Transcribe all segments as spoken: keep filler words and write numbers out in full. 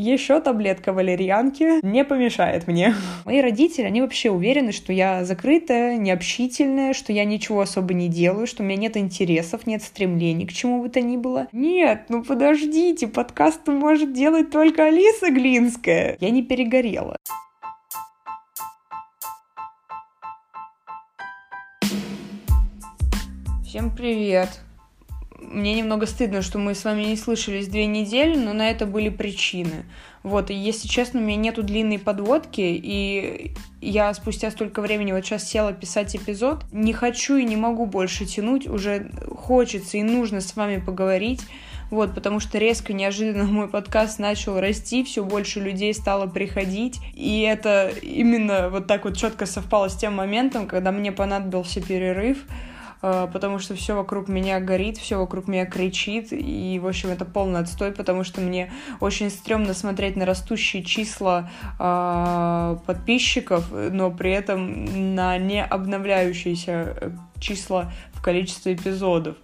Еще таблетка валерьянки не помешает мне. Мои родители, они вообще уверены, что я закрытая, необщительная, что я ничего особо не делаю, что у меня нет интересов, нет стремлений к чему бы то ни было. Нет, ну подождите, подкаст может делать только Алиса Глинская. Я не перегорела. Всем привет. Мне немного стыдно, что мы с вами не слышались две недели, но на это были причины. Вот, и если честно, у меня нету длинной подводки, и я спустя столько времени вот сейчас села писать эпизод. Не хочу и не могу больше тянуть, уже хочется и нужно с вами поговорить. Вот, потому что резко, неожиданно мой подкаст начал расти, все больше людей стало приходить, и это именно вот так вот четко совпало с тем моментом, когда мне понадобился перерыв, потому что все вокруг меня горит, все вокруг меня кричит, и, в общем, это полный отстой, потому что мне очень стрёмно смотреть на растущие числа э, подписчиков, но при этом на не обновляющиеся числа в количестве эпизодов.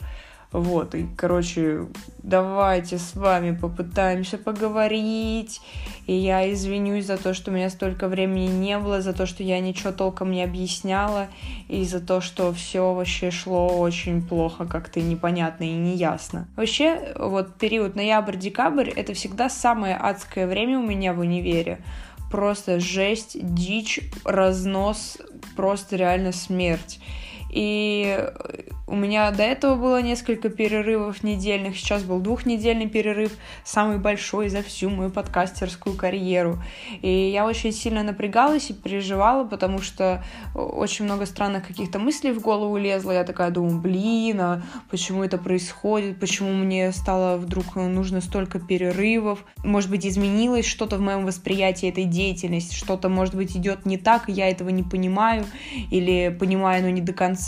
Вот, и, короче, давайте с вами попытаемся поговорить, и я извинюсь за то, что у меня столько времени не было, за то, что я ничего толком не объясняла, и за то, что все вообще шло очень плохо, как-то непонятно и неясно. Вообще, вот период ноябрь-декабрь — это всегда самое адское время у меня в универе. Просто жесть, дичь, разнос, просто реально смерть. И у меня до этого было несколько перерывов недельных, сейчас был двухнедельный перерыв, самый большой за всю мою подкастерскую карьеру. И я очень сильно напрягалась и переживала, потому что очень много странных каких-то мыслей в голову лезло. Я такая думаю, блин, а почему это происходит, почему мне стало вдруг нужно столько перерывов. Может быть, изменилось что-то в моем восприятии этой деятельности, что-то, может быть, идет не так, я этого не понимаю, или понимаю, но не до конца.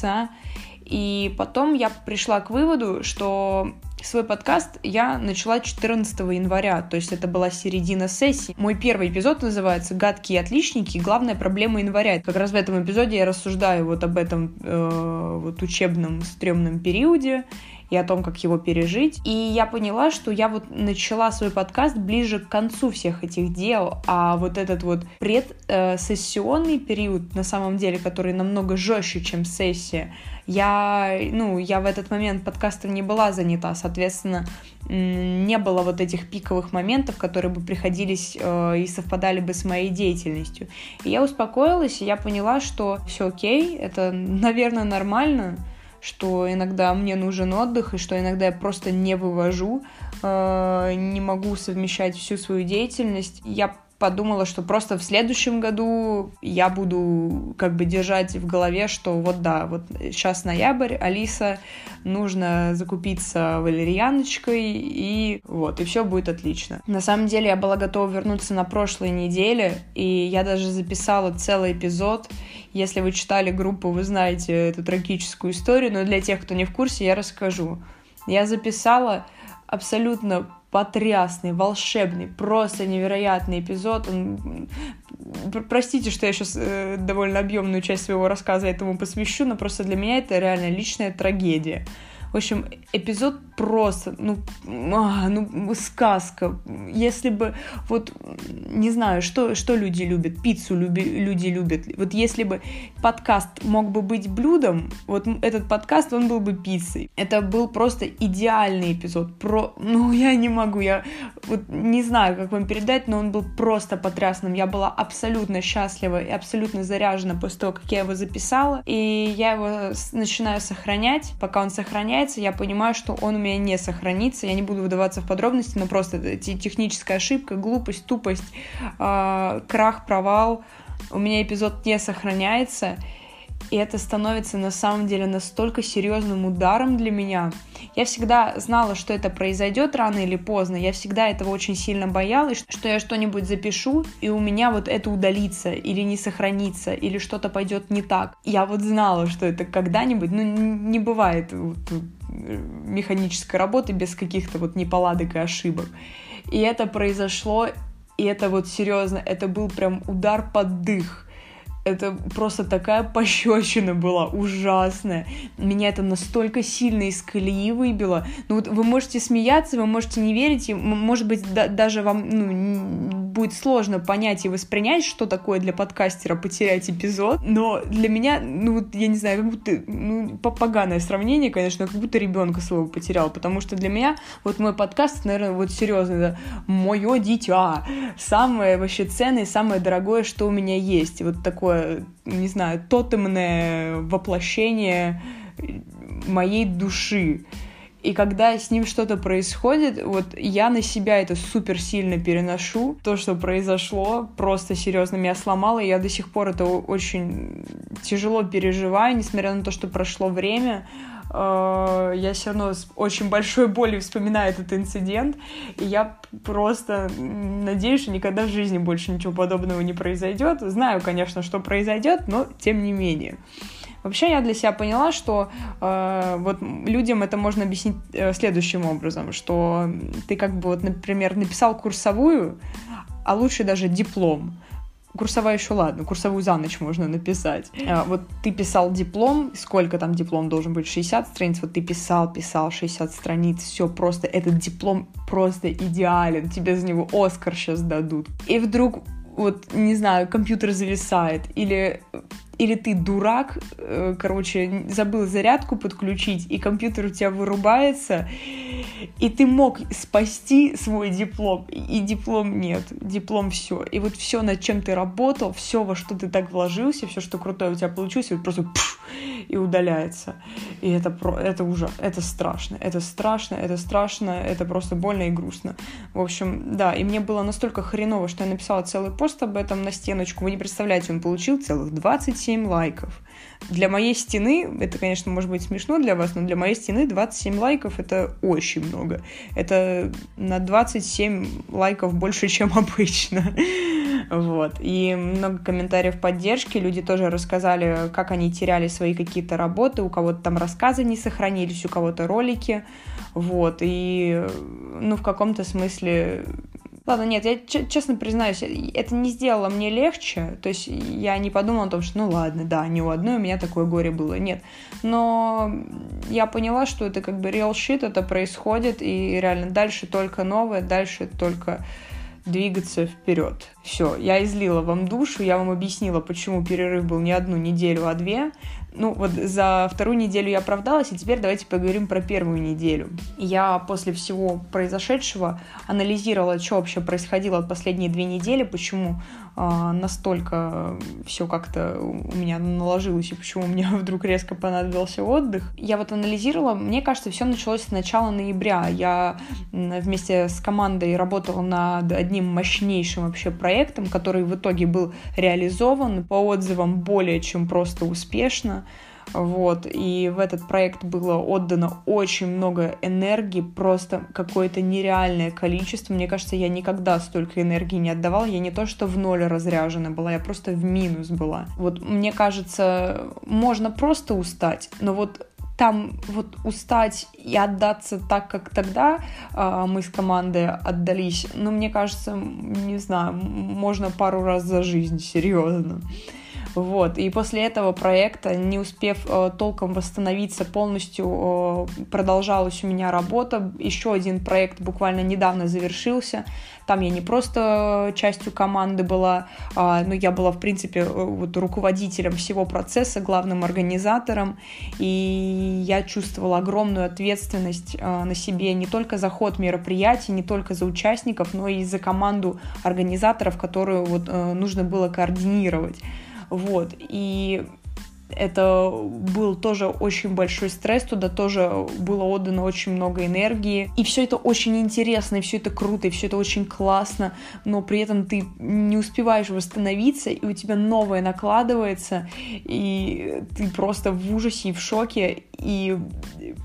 И потом я пришла к выводу, что свой подкаст я начала четырнадцатого января, то есть это была середина сессии. Мой первый эпизод называется «Гадкие отличники. Главная проблема января». Как раз в этом эпизоде я рассуждаю вот об этом э, вот учебном стрёмном периоде и о том, как его пережить. И я поняла, что я вот начала свой подкаст ближе к концу всех этих дел, а вот этот вот предсессионный период, на самом деле, который намного жестче, чем сессия, я, ну, я в этот момент подкастом не была занята, соответственно, не было вот этих пиковых моментов, которые бы приходились э, и совпадали бы с моей деятельностью. И я успокоилась, и я поняла, что все окей, это, наверное, нормально, что иногда мне нужен отдых, и что иногда я просто не вывожу, э, не могу совмещать всю свою деятельность. Я подумала, что просто в следующем году я буду как бы держать в голове, что вот да, вот сейчас ноябрь, Алиса, нужно закупиться валерьяночкой, и вот, и все будет отлично. На самом деле я была готова вернуться на прошлой неделе, и я даже записала целый эпизод. Если вы читали группу, вы знаете эту трагическую историю, но для тех, кто не в курсе, я расскажу. Я записала абсолютно потрясный, волшебный, просто невероятный эпизод. Он... Простите, что я сейчас э, довольно объемную часть своего рассказа этому посвящу, но просто для меня это реально личная трагедия. В общем, эпизод просто, ну, а, ну, сказка. Если бы, вот, не знаю, что, что люди любят, пиццу люби, люди любят. Вот если бы подкаст мог бы быть блюдом, вот этот подкаст, он был бы пиццей. Это был просто идеальный эпизод. Про, ну, я не могу, я вот не знаю, как вам передать, но он был просто потрясным. Я была абсолютно счастлива и абсолютно заряжена после того, как я его записала. И я его начинаю сохранять, пока он сохраняется. Я понимаю, что он у меня не сохранится. Я не буду вдаваться в подробности, но просто техническая ошибка, глупость, тупость, э, крах, провал. У меня эпизод не сохраняется. И это становится на самом деле настолько серьезным ударом для меня. Я всегда знала, что это произойдет рано или поздно. Я всегда этого очень сильно боялась, что я что-нибудь запишу, и у меня вот это удалится, или не сохранится, или что-то пойдет не так. Я вот знала, что это когда-нибудь, ну, не бывает вот, механической работы без каких-то вот неполадок и ошибок. И это произошло, и это вот серьезно, это был прям удар под дых. это просто такая пощечина была ужасная. Меня это настолько сильно из колеи выбило. Ну вот вы можете смеяться, вы можете не верить, и, может быть, да, даже вам ну, будет сложно понять и воспринять, что такое для подкастера потерять эпизод. Но для меня, ну я не знаю, как будто ну, поганое сравнение, конечно, как будто ребенка своего потерял. Потому что для меня вот мой подкаст, наверное, вот серьезно, это мое дитя. Самое вообще ценное, самое дорогое, что у меня есть. Вот такое, не знаю, тотемное воплощение моей души. И когда с ним что-то происходит, вот я на себя это супер сильно переношу. То, что произошло, просто серьезно меня сломало, и я до сих пор это очень тяжело переживаю, несмотря на то, что прошло время. Я все равно с очень большой болью вспоминаю этот инцидент, и я просто надеюсь, что никогда в жизни больше ничего подобного не произойдет. Знаю, конечно, что произойдет, но тем не менее. Вообще я для себя поняла, что э, вот людям это можно объяснить э, следующим образом, что ты как бы, вот, например, написал курсовую, а лучше даже диплом. Курсовая еще ладно, курсовую за ночь можно написать. А, вот ты писал диплом, сколько там диплом должен быть? шестьдесят страниц. Вот ты писал, писал шестьдесят страниц, все просто, этот диплом просто идеален, тебе за него Оскар сейчас дадут. И вдруг, вот, не знаю, компьютер зависает, или... Или ты дурак, короче, забыл зарядку подключить, и компьютер у тебя вырубается, и ты мог спасти свой диплом, и диплом нет, диплом все. И вот все, над чем ты работал, все, во что ты так вложился, все, что крутое у тебя получилось, вот просто пш, и удаляется. И это, это ужас, это страшно, это страшно, это страшно, это просто больно и грустно. В общем, да, и мне было настолько хреново, что я написала целый пост об этом на стеночку. Вы не представляете, он получил целых двадцать семь лайков. Для моей стены, это, конечно, может быть смешно для вас, но для моей стены двадцать семь лайков — это очень много. Это на двадцать семь лайков больше, чем обычно. Вот. И много комментариев поддержки. Люди тоже рассказали, как они теряли свои какие-то работы. У кого-то там рассказы не сохранились, у кого-то ролики. Вот. И, ну, в каком-то смысле... Ладно, нет, я честно признаюсь, это не сделало мне легче, то есть я не подумала о том, что ну ладно, да, не у одной у меня такое горе было, нет. Но я поняла, что это как бы real shit, это происходит, и реально дальше только новое, дальше только двигаться вперед. Все, я излила вам душу, я вам объяснила, почему перерыв был не одну неделю, а две. Ну, вот за вторую неделю я оправдалась, и теперь давайте поговорим про первую неделю. Я после всего произошедшего анализировала, что вообще происходило последние две недели, почему э, настолько все как-то у меня наложилось, и почему мне вдруг резко понадобился отдых. Я вот анализировала, мне кажется, все началось с начала ноября. Я вместе с командой работала над одним мощнейшим вообще проектом, который в итоге был реализован по отзывам более чем просто успешно. Вот, и в этот проект было отдано очень много энергии, просто какое-то нереальное количество. Мне кажется, я никогда столько энергии не отдавала. Я не то что в ноль разряжена была, я просто в минус была. Вот, мне кажется, можно просто устать, но вот там вот устать и отдаться так, как тогда э, мы с командой отдались, ну, мне кажется, не знаю, можно пару раз за жизнь, серьезно. Вот, и после этого проекта, не успев э, толком восстановиться полностью, э, продолжалась у меня работа. Еще один проект буквально недавно завершился. Там я не просто частью команды была, э, но я была, в принципе, э, вот, руководителем всего процесса, главным организатором. И я чувствовала огромную ответственность э, на себе не только за ход мероприятий, не только за участников, но и за команду организаторов, которую вот, э, нужно было координировать. Вот, и это был тоже очень большой стресс, туда тоже было отдано очень много энергии, и все это очень интересно, и все это круто, и все это очень классно, но при этом ты не успеваешь восстановиться, и у тебя новое накладывается, и ты просто в ужасе и в шоке, и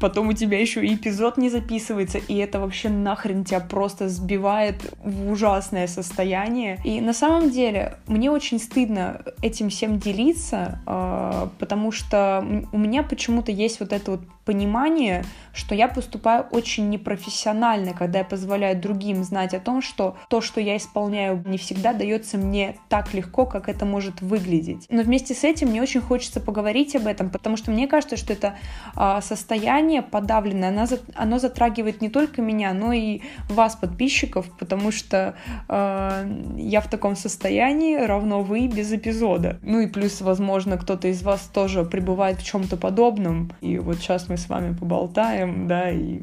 потом у тебя еще и эпизод не записывается, и это вообще нахрен тебя просто сбивает в ужасное состояние. И на самом деле мне очень стыдно этим всем делиться, потому что у меня почему-то есть вот это вот понимание, что я поступаю очень непрофессионально, когда я позволяю другим знать о том, что то, что я исполняю, не всегда дается мне так легко, как это может выглядеть. Но вместе с этим мне очень хочется поговорить об этом, потому что мне кажется, что это состояние подавленное, оно затрагивает не только меня, но и вас, подписчиков, потому что я в таком состоянии, равно вы без эпизода. Ну и плюс, возможно, кто-то из вас тоже пребывает в чем-то подобном, и вот сейчас мы с вами поболтаем, да, и,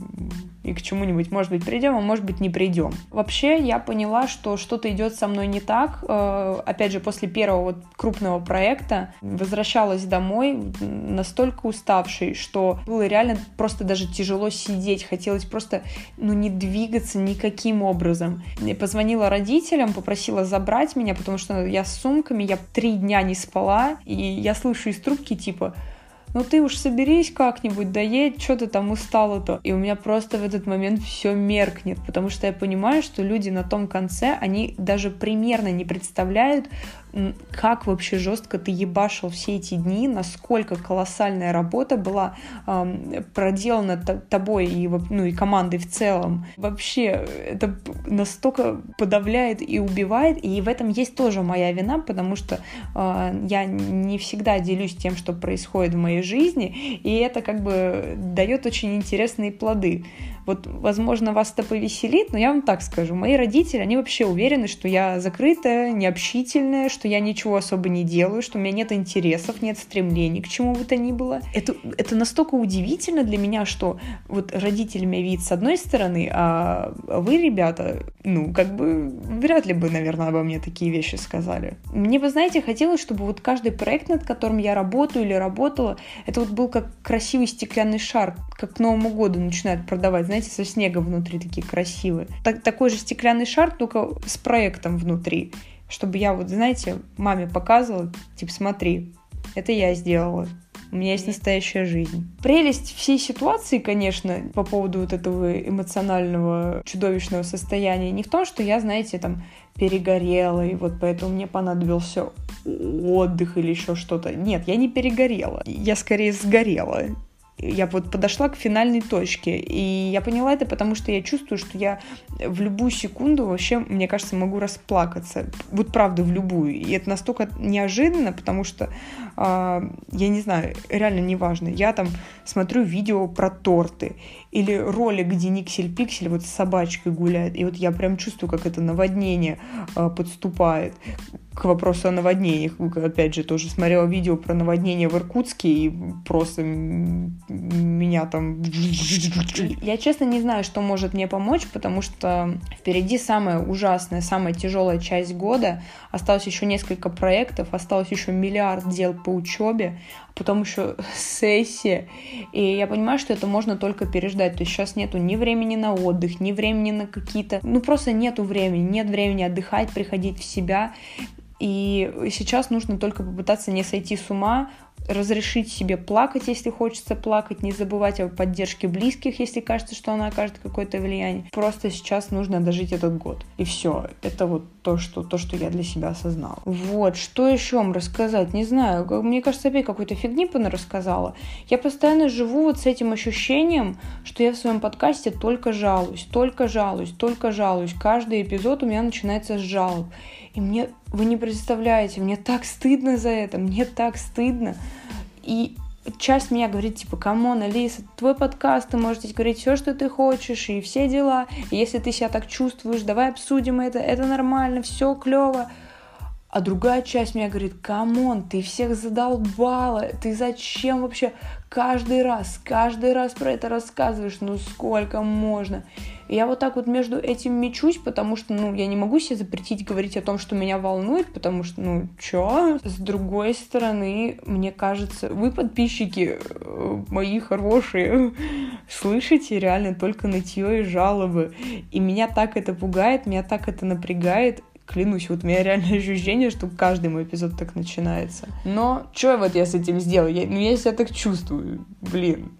и к чему-нибудь, может быть, придем, а может быть, не придем. Вообще, я поняла, что что-то идет со мной не так. Опять же, после первого вот крупного проекта возвращалась домой настолько уставшей, что было реально просто даже тяжело сидеть, хотелось просто, ну, не двигаться никаким образом. Я позвонила родителям, попросила забрать меня, потому что я с сумками, я три дня не спала, и я слышу из трубки типа: ну ты уж соберись как-нибудь, доедь, что ты там устала-то? И у меня просто в этот момент все меркнет, потому что я понимаю, что люди на том конце, они даже примерно не представляют, как вообще жестко ты ебашил все эти дни, насколько колоссальная работа была э, проделана т- тобой и, ну, и командой в целом. Вообще это настолько подавляет и убивает, и в этом есть тоже моя вина, потому что э, я не всегда делюсь тем, что происходит в моей жизни, и это как бы дает очень интересные плоды. Вот, возможно, вас это повеселит, но я вам так скажу. Мои родители, они вообще уверены, что я закрытая, необщительная, что я ничего особо не делаю, что у меня нет интересов, нет стремлений к чему бы то ни было. Это, это настолько удивительно для меня, что вот родители меня видят с одной стороны, а вы, ребята, ну, как бы вряд ли бы, наверное, обо мне такие вещи сказали. Мне, вы знаете, хотелось, чтобы вот каждый проект, над которым я работаю или работала, это вот был как красивый стеклянный шар, как к Новому году начинают продавать, знаете, со снегом внутри такие красивые. Так, такой же стеклянный шар, только с проектом внутри. Чтобы я вот, знаете, маме показывала, типа, смотри, это я сделала. У меня есть настоящая жизнь. Прелесть всей ситуации, конечно, по поводу вот этого эмоционального чудовищного состояния не в том, что я, знаете, там перегорела, и вот поэтому мне понадобился отдых или еще что-то. Нет, я не перегорела. Я скорее сгорела. Я вот подошла к финальной точке, и я поняла это, потому что я чувствую, что я в любую секунду вообще, мне кажется, могу расплакаться. Вот правда, в любую. И это настолько неожиданно, потому что, э, я не знаю, реально неважно. Я там смотрю видео про торты или ролик, где Никсель Пиксель вот с собачкой гуляет. И вот я прям чувствую, как это наводнение э, подступает. К вопросу о наводнениях, опять же, тоже смотрела видео про наводнение в Иркутске, и просто меня там... Я, честно, не знаю, что может мне помочь, потому что впереди самая ужасная, самая тяжелая часть года. Осталось еще несколько проектов, осталось еще миллиард дел по учебе, потом еще сессия, и я понимаю, что это можно только переждать, то есть сейчас нету ни времени на отдых, ни времени на какие-то, ну просто нету времени, нет времени отдыхать, приходить в себя, и сейчас нужно только попытаться не сойти с ума, разрешить себе плакать, если хочется плакать, не забывать о поддержке близких, если кажется, что она окажет какое-то влияние. Просто сейчас нужно дожить этот год. И все. Это вот то, что, то, что я для себя осознала. Вот. Что еще вам рассказать? Не знаю. Мне кажется, опять какой-то фигни понарассказала. Я постоянно живу вот с этим ощущением, что я в своем подкасте только жалуюсь, только жалуюсь, только жалуюсь. Каждый эпизод у меня начинается с жалоб. И мне, вы не представляете, мне так стыдно за это, мне так стыдно. И часть меня говорит, типа, камон, Алиса, твой подкаст, ты можешь говорить все, что ты хочешь, и все дела. И если ты себя так чувствуешь, давай обсудим это, это нормально, все клево. А другая часть меня говорит, камон, ты всех задолбала, ты зачем вообще каждый раз, каждый раз про это рассказываешь, ну сколько можно? И я вот так вот между этим мечусь, потому что, ну, я не могу себе запретить говорить о том, что меня волнует, потому что, ну, чё? С другой стороны, мне кажется, вы, подписчики мои хорошие, слышите реально только нытьё и жалобы, и меня так это пугает, меня так это напрягает. Клянусь, вот у меня реально ощущение, что каждый мой эпизод так начинается. Но что вот я с этим сделаю? Я, ну, я себя так чувствую, блин.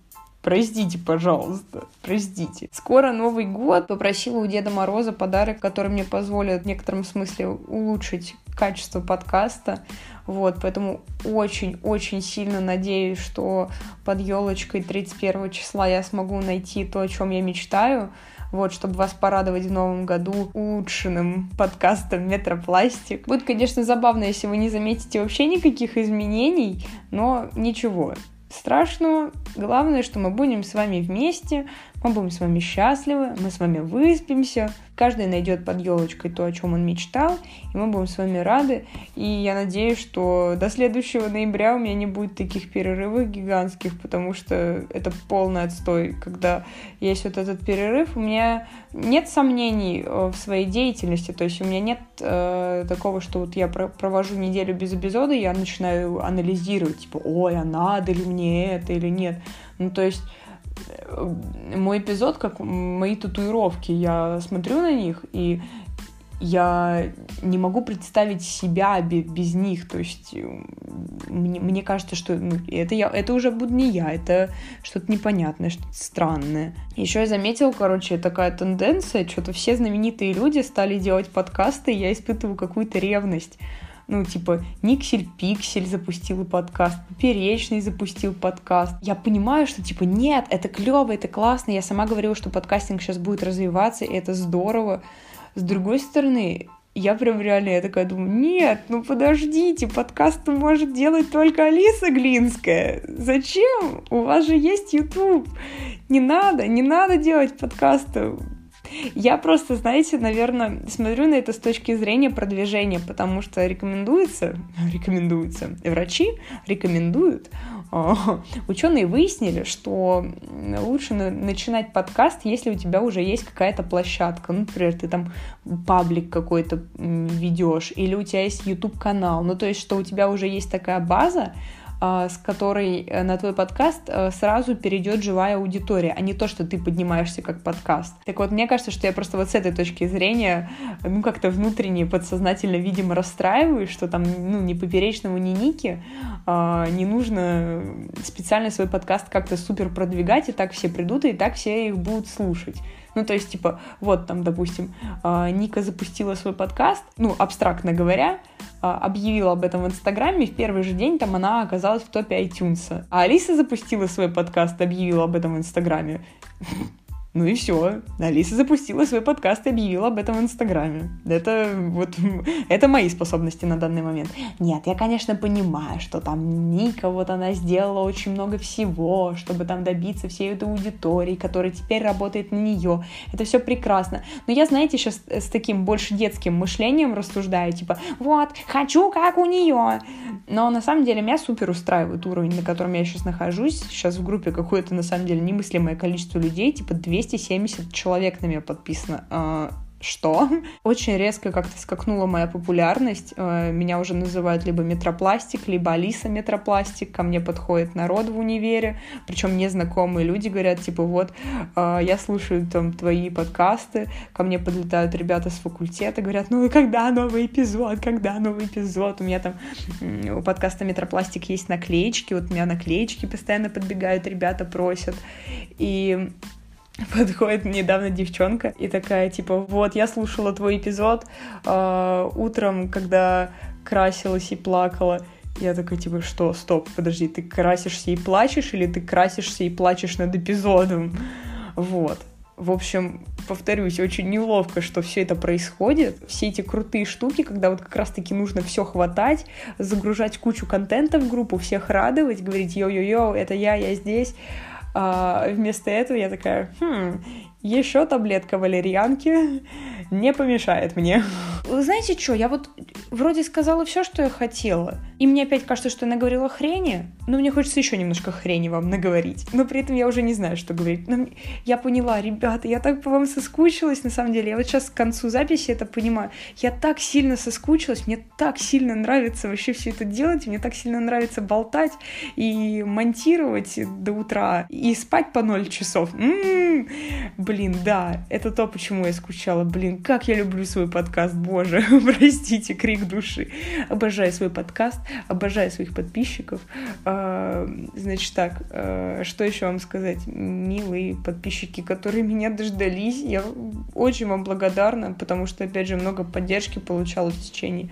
Простите, пожалуйста, простите. Скоро Новый год. Попросила у Деда Мороза подарок, который мне позволит в некотором смысле улучшить качество подкаста. Вот, поэтому очень-очень сильно надеюсь, что под елочкой тридцать первого числа я смогу найти то, о чем я мечтаю. Вот, чтобы вас порадовать в новом году улучшенным подкастом «Метропластик». Будет, конечно, забавно, если вы не заметите вообще никаких изменений, но ничего страшного. Главное, что мы будем с вами вместе, мы будем с вами счастливы, мы с вами выспимся, каждый найдет под елочкой то, о чем он мечтал, и мы будем с вами рады. И я надеюсь, что до следующего ноября у меня не будет таких перерывов гигантских, потому что это полный отстой. Когда есть вот этот перерыв, у меня нет сомнений в своей деятельности, то есть у меня нет э, такого, что вот я про- провожу неделю без эпизода, я начинаю анализировать, типа, ой, а надо ли мне это или нет. Ну, то есть мой эпизод, как мои татуировки, я смотрю на них, и я не могу представить себя без них, то есть мне, мне кажется, что это, я, это уже буду не я, это что-то непонятное, что-то странное. Еще я заметила, короче, такая тенденция, что-то все знаменитые люди стали делать подкасты, и я испытываю какую-то ревность. Ну, типа, Никсель Пиксель запустил подкаст, Поперечный запустил подкаст. Я понимаю, что, типа, нет, это клево, это классно. Я сама говорила, что подкастинг сейчас будет развиваться, и это здорово. С другой стороны, я прям реально, я такая думаю, нет, ну подождите, подкаст может делать только Алиса Глинская. Зачем? У вас же есть YouTube. Не надо, не надо делать подкасты. Я просто, знаете, наверное, смотрю на это с точки зрения продвижения, потому что рекомендуется, рекомендуется, врачи рекомендуют, ученые выяснили, что лучше начинать подкаст, если у тебя уже есть какая-то площадка, ну, например, ты там паблик какой-то ведешь, или у тебя есть YouTube-канал, ну, то есть, что у тебя уже есть такая база, с которой на твой подкаст сразу перейдет живая аудитория, а не то, что ты поднимаешься как подкаст. Так вот, мне кажется, что я просто вот с этой точки зрения, ну, как-то внутренне, подсознательно, видимо, расстраиваюсь, что там, ну, ни Поперечному, ни Ники не нужно специально свой подкаст как-то супер продвигать, и так все придут, и так все их будут слушать. Ну, то есть, типа, вот там, допустим, Ника запустила свой подкаст, ну, абстрактно говоря, объявила об этом в Инстаграме, и в первый же день там она оказалась в топе iTunes. А Алиса запустила свой подкаст, объявила об этом в Инстаграме. Ну и все. Алиса запустила свой подкаст и объявила об этом в Инстаграме. Это вот это мои способности на данный момент. Нет, я, конечно, понимаю, что там Ника, вот она сделала очень много всего, чтобы там добиться всей этой аудитории, которая теперь работает на нее. Это все прекрасно. Но я, знаете, сейчас с таким больше детским мышлением рассуждаю, типа, вот, хочу как у нее. Но на самом деле меня супер устраивает уровень, на котором я сейчас нахожусь. Сейчас в группе какое-то, на самом деле, немыслимое количество людей, типа двести семьдесят человек на меня подписано. Что? Очень резко как-то скакнула моя популярность. Меня уже называют либо Метропластик, либо Алиса Метропластик. Ко мне подходит народ в универе. Причем незнакомые люди говорят, типа, вот, я слушаю там твои подкасты. Ко мне подлетают ребята с факультета, говорят, ну и когда новый эпизод? Когда новый эпизод? У меня там у подкаста Метропластик есть наклеечки. Вот у меня наклеечки постоянно подбегают, ребята просят. И подходит недавно девчонка и такая, типа, вот, я слушала твой эпизод э, утром, когда красилась и плакала. Я такая, типа, что, стоп, подожди, ты красишься и плачешь, или ты красишься и плачешь над эпизодом? Вот. В общем, повторюсь, очень неловко, что все это происходит. Все эти крутые штуки, когда вот как раз-таки нужно все хватать, загружать кучу контента в группу, всех радовать, говорить, йо-йо-йо, это я, я здесь. А вместо этого я такая, хм, еще таблетка валерьянки не помешает мне. Знаете что, я вот вроде сказала все, что я хотела, и мне опять кажется, что я наговорила хрени, но мне хочется еще немножко хрени вам наговорить, но при этом я уже не знаю, что говорить. Но я поняла, ребята, я так по вам соскучилась, на самом деле, я вот сейчас к концу записи это понимаю, я так сильно соскучилась, мне так сильно нравится вообще все это делать, мне так сильно нравится болтать и монтировать до утра, и спать по ноль часов. М-м-м. блин, да, это то, почему я скучала. Блин, как я люблю свой подкаст, боже, простите, крик души. Обожаю свой подкаст, обожаю своих подписчиков. Значит так, что еще вам сказать? Милые подписчики, которые меня дождались, я очень вам благодарна, потому что, опять же, много поддержки получала в течение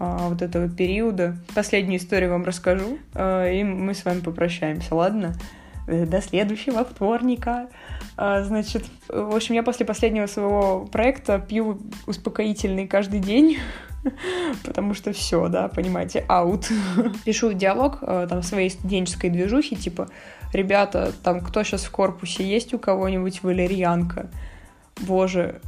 вот этого периода. Последнюю историю вам расскажу, и мы с вами попрощаемся, ладно? До следующего вторника. Значит, в общем, я после последнего своего проекта пью успокоительный каждый день, потому что все, да, понимаете, аут. Пишу диалог там своей студенческой движухи, типа, ребята, там, кто сейчас в корпусе, есть у кого-нибудь валерьянка? Боже...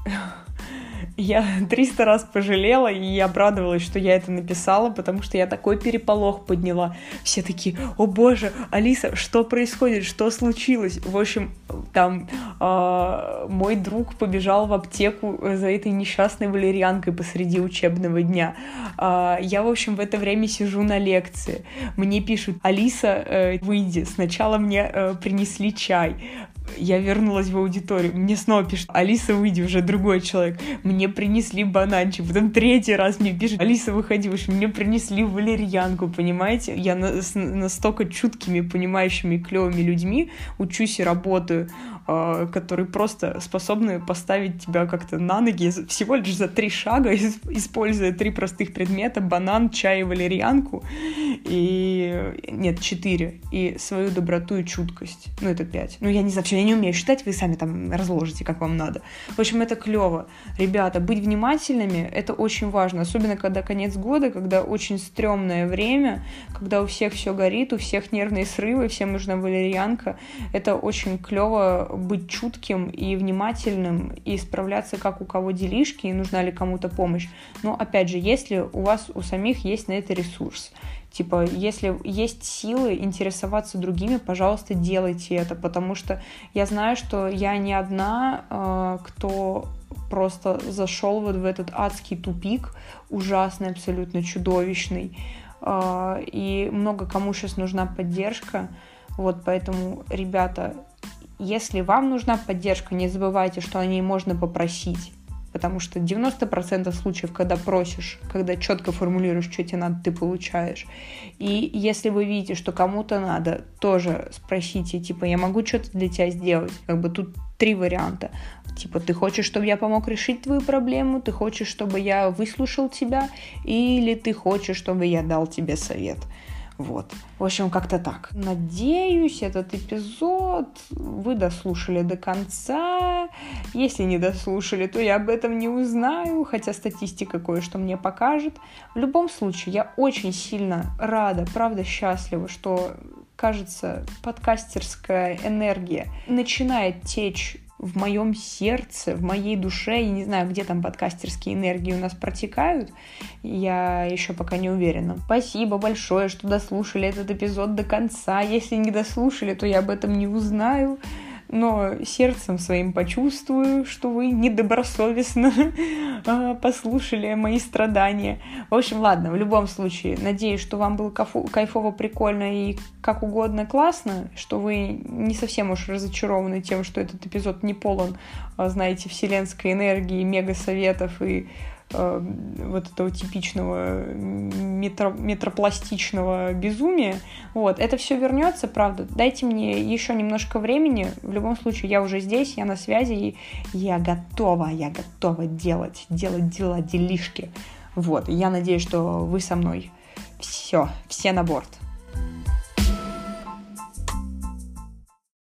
Я триста раз пожалела и обрадовалась, что я это написала, потому что я такой переполох подняла. Все такие, о боже, Алиса, что происходит, что случилось? В общем, там э, мой друг побежал в аптеку за этой несчастной валерьянкой посреди учебного дня. Э, я, в общем, в это время сижу на лекции. Мне пишут, Алиса, э, выйди, сначала мне э, принесли чай. Я вернулась в аудиторию, мне снова пишут, Алиса, выйди, уже другой человек. Мне принесли бананчик, потом третий раз мне пишут, Алиса, выходи, уж мне принесли валерьянку, понимаете? Я на- с настолько чуткими, понимающими, клевыми людьми учусь и работаю, э- которые просто способны поставить тебя как-то на ноги всего лишь за три шага, из- используя три простых предмета, банан, чай и валерьянку, и... нет, четыре, и свою доброту и чуткость, ну это пять, ну я не знаю, я не умею считать, вы сами там разложите, как вам надо. В общем, это клево. Ребята, быть внимательными, это очень важно, особенно когда конец года, когда очень стрёмное время, когда у всех все горит, у всех нервные срывы, всем нужна валерьянка. Это очень клево быть чутким и внимательным, и справляться, как у кого делишки, и нужна ли кому-то помощь. Но, опять же, если у вас у самих есть на это ресурс, типа, если есть силы интересоваться другими, пожалуйста, делайте это, потому что я знаю, что я не одна, кто просто зашел вот в этот адский тупик, ужасный, абсолютно чудовищный, и много кому сейчас нужна поддержка, вот поэтому, ребята, если вам нужна поддержка, не забывайте, что о ней можно попросить. Потому что девяносто процентов случаев, когда просишь, когда четко формулируешь, что тебе надо, ты получаешь. И если вы видите, что кому-то надо, тоже спросите, типа, я могу что-то для тебя сделать? Как бы тут три варианта. Типа, ты хочешь, чтобы я помог решить твою проблему? Ты хочешь, чтобы я выслушал тебя? Или ты хочешь, чтобы я дал тебе совет? Вот. В общем, как-то так. Надеюсь, этот эпизод вы дослушали до конца. Если не дослушали, то я об этом не узнаю, хотя статистика кое-что мне покажет. В любом случае, я очень сильно рада, правда, счастлива, что, кажется, подкастерская энергия начинает течь в моем сердце, в моей душе. Я не знаю, где там подкастерские энергии у нас протекают. Я еще пока не уверена. Спасибо большое, что дослушали этот эпизод до конца. Если не дослушали, то я об этом не узнаю. Но сердцем своим почувствую, что вы недобросовестно послушали мои страдания. В общем, ладно, в любом случае, надеюсь, что вам было кайфово, прикольно и как угодно классно, что вы не совсем уж разочарованы тем, что этот эпизод не полон, знаете, вселенской энергии, мегасоветов и э, вот этого типичного метро, метропластичного безумия. Вот, это все вернется, правда. Дайте мне еще немножко времени. В любом случае, я уже здесь, я на связи, и я готова, я готова делать, делать дела, делишки. Вот, я надеюсь, что вы со мной. Все, все на борт.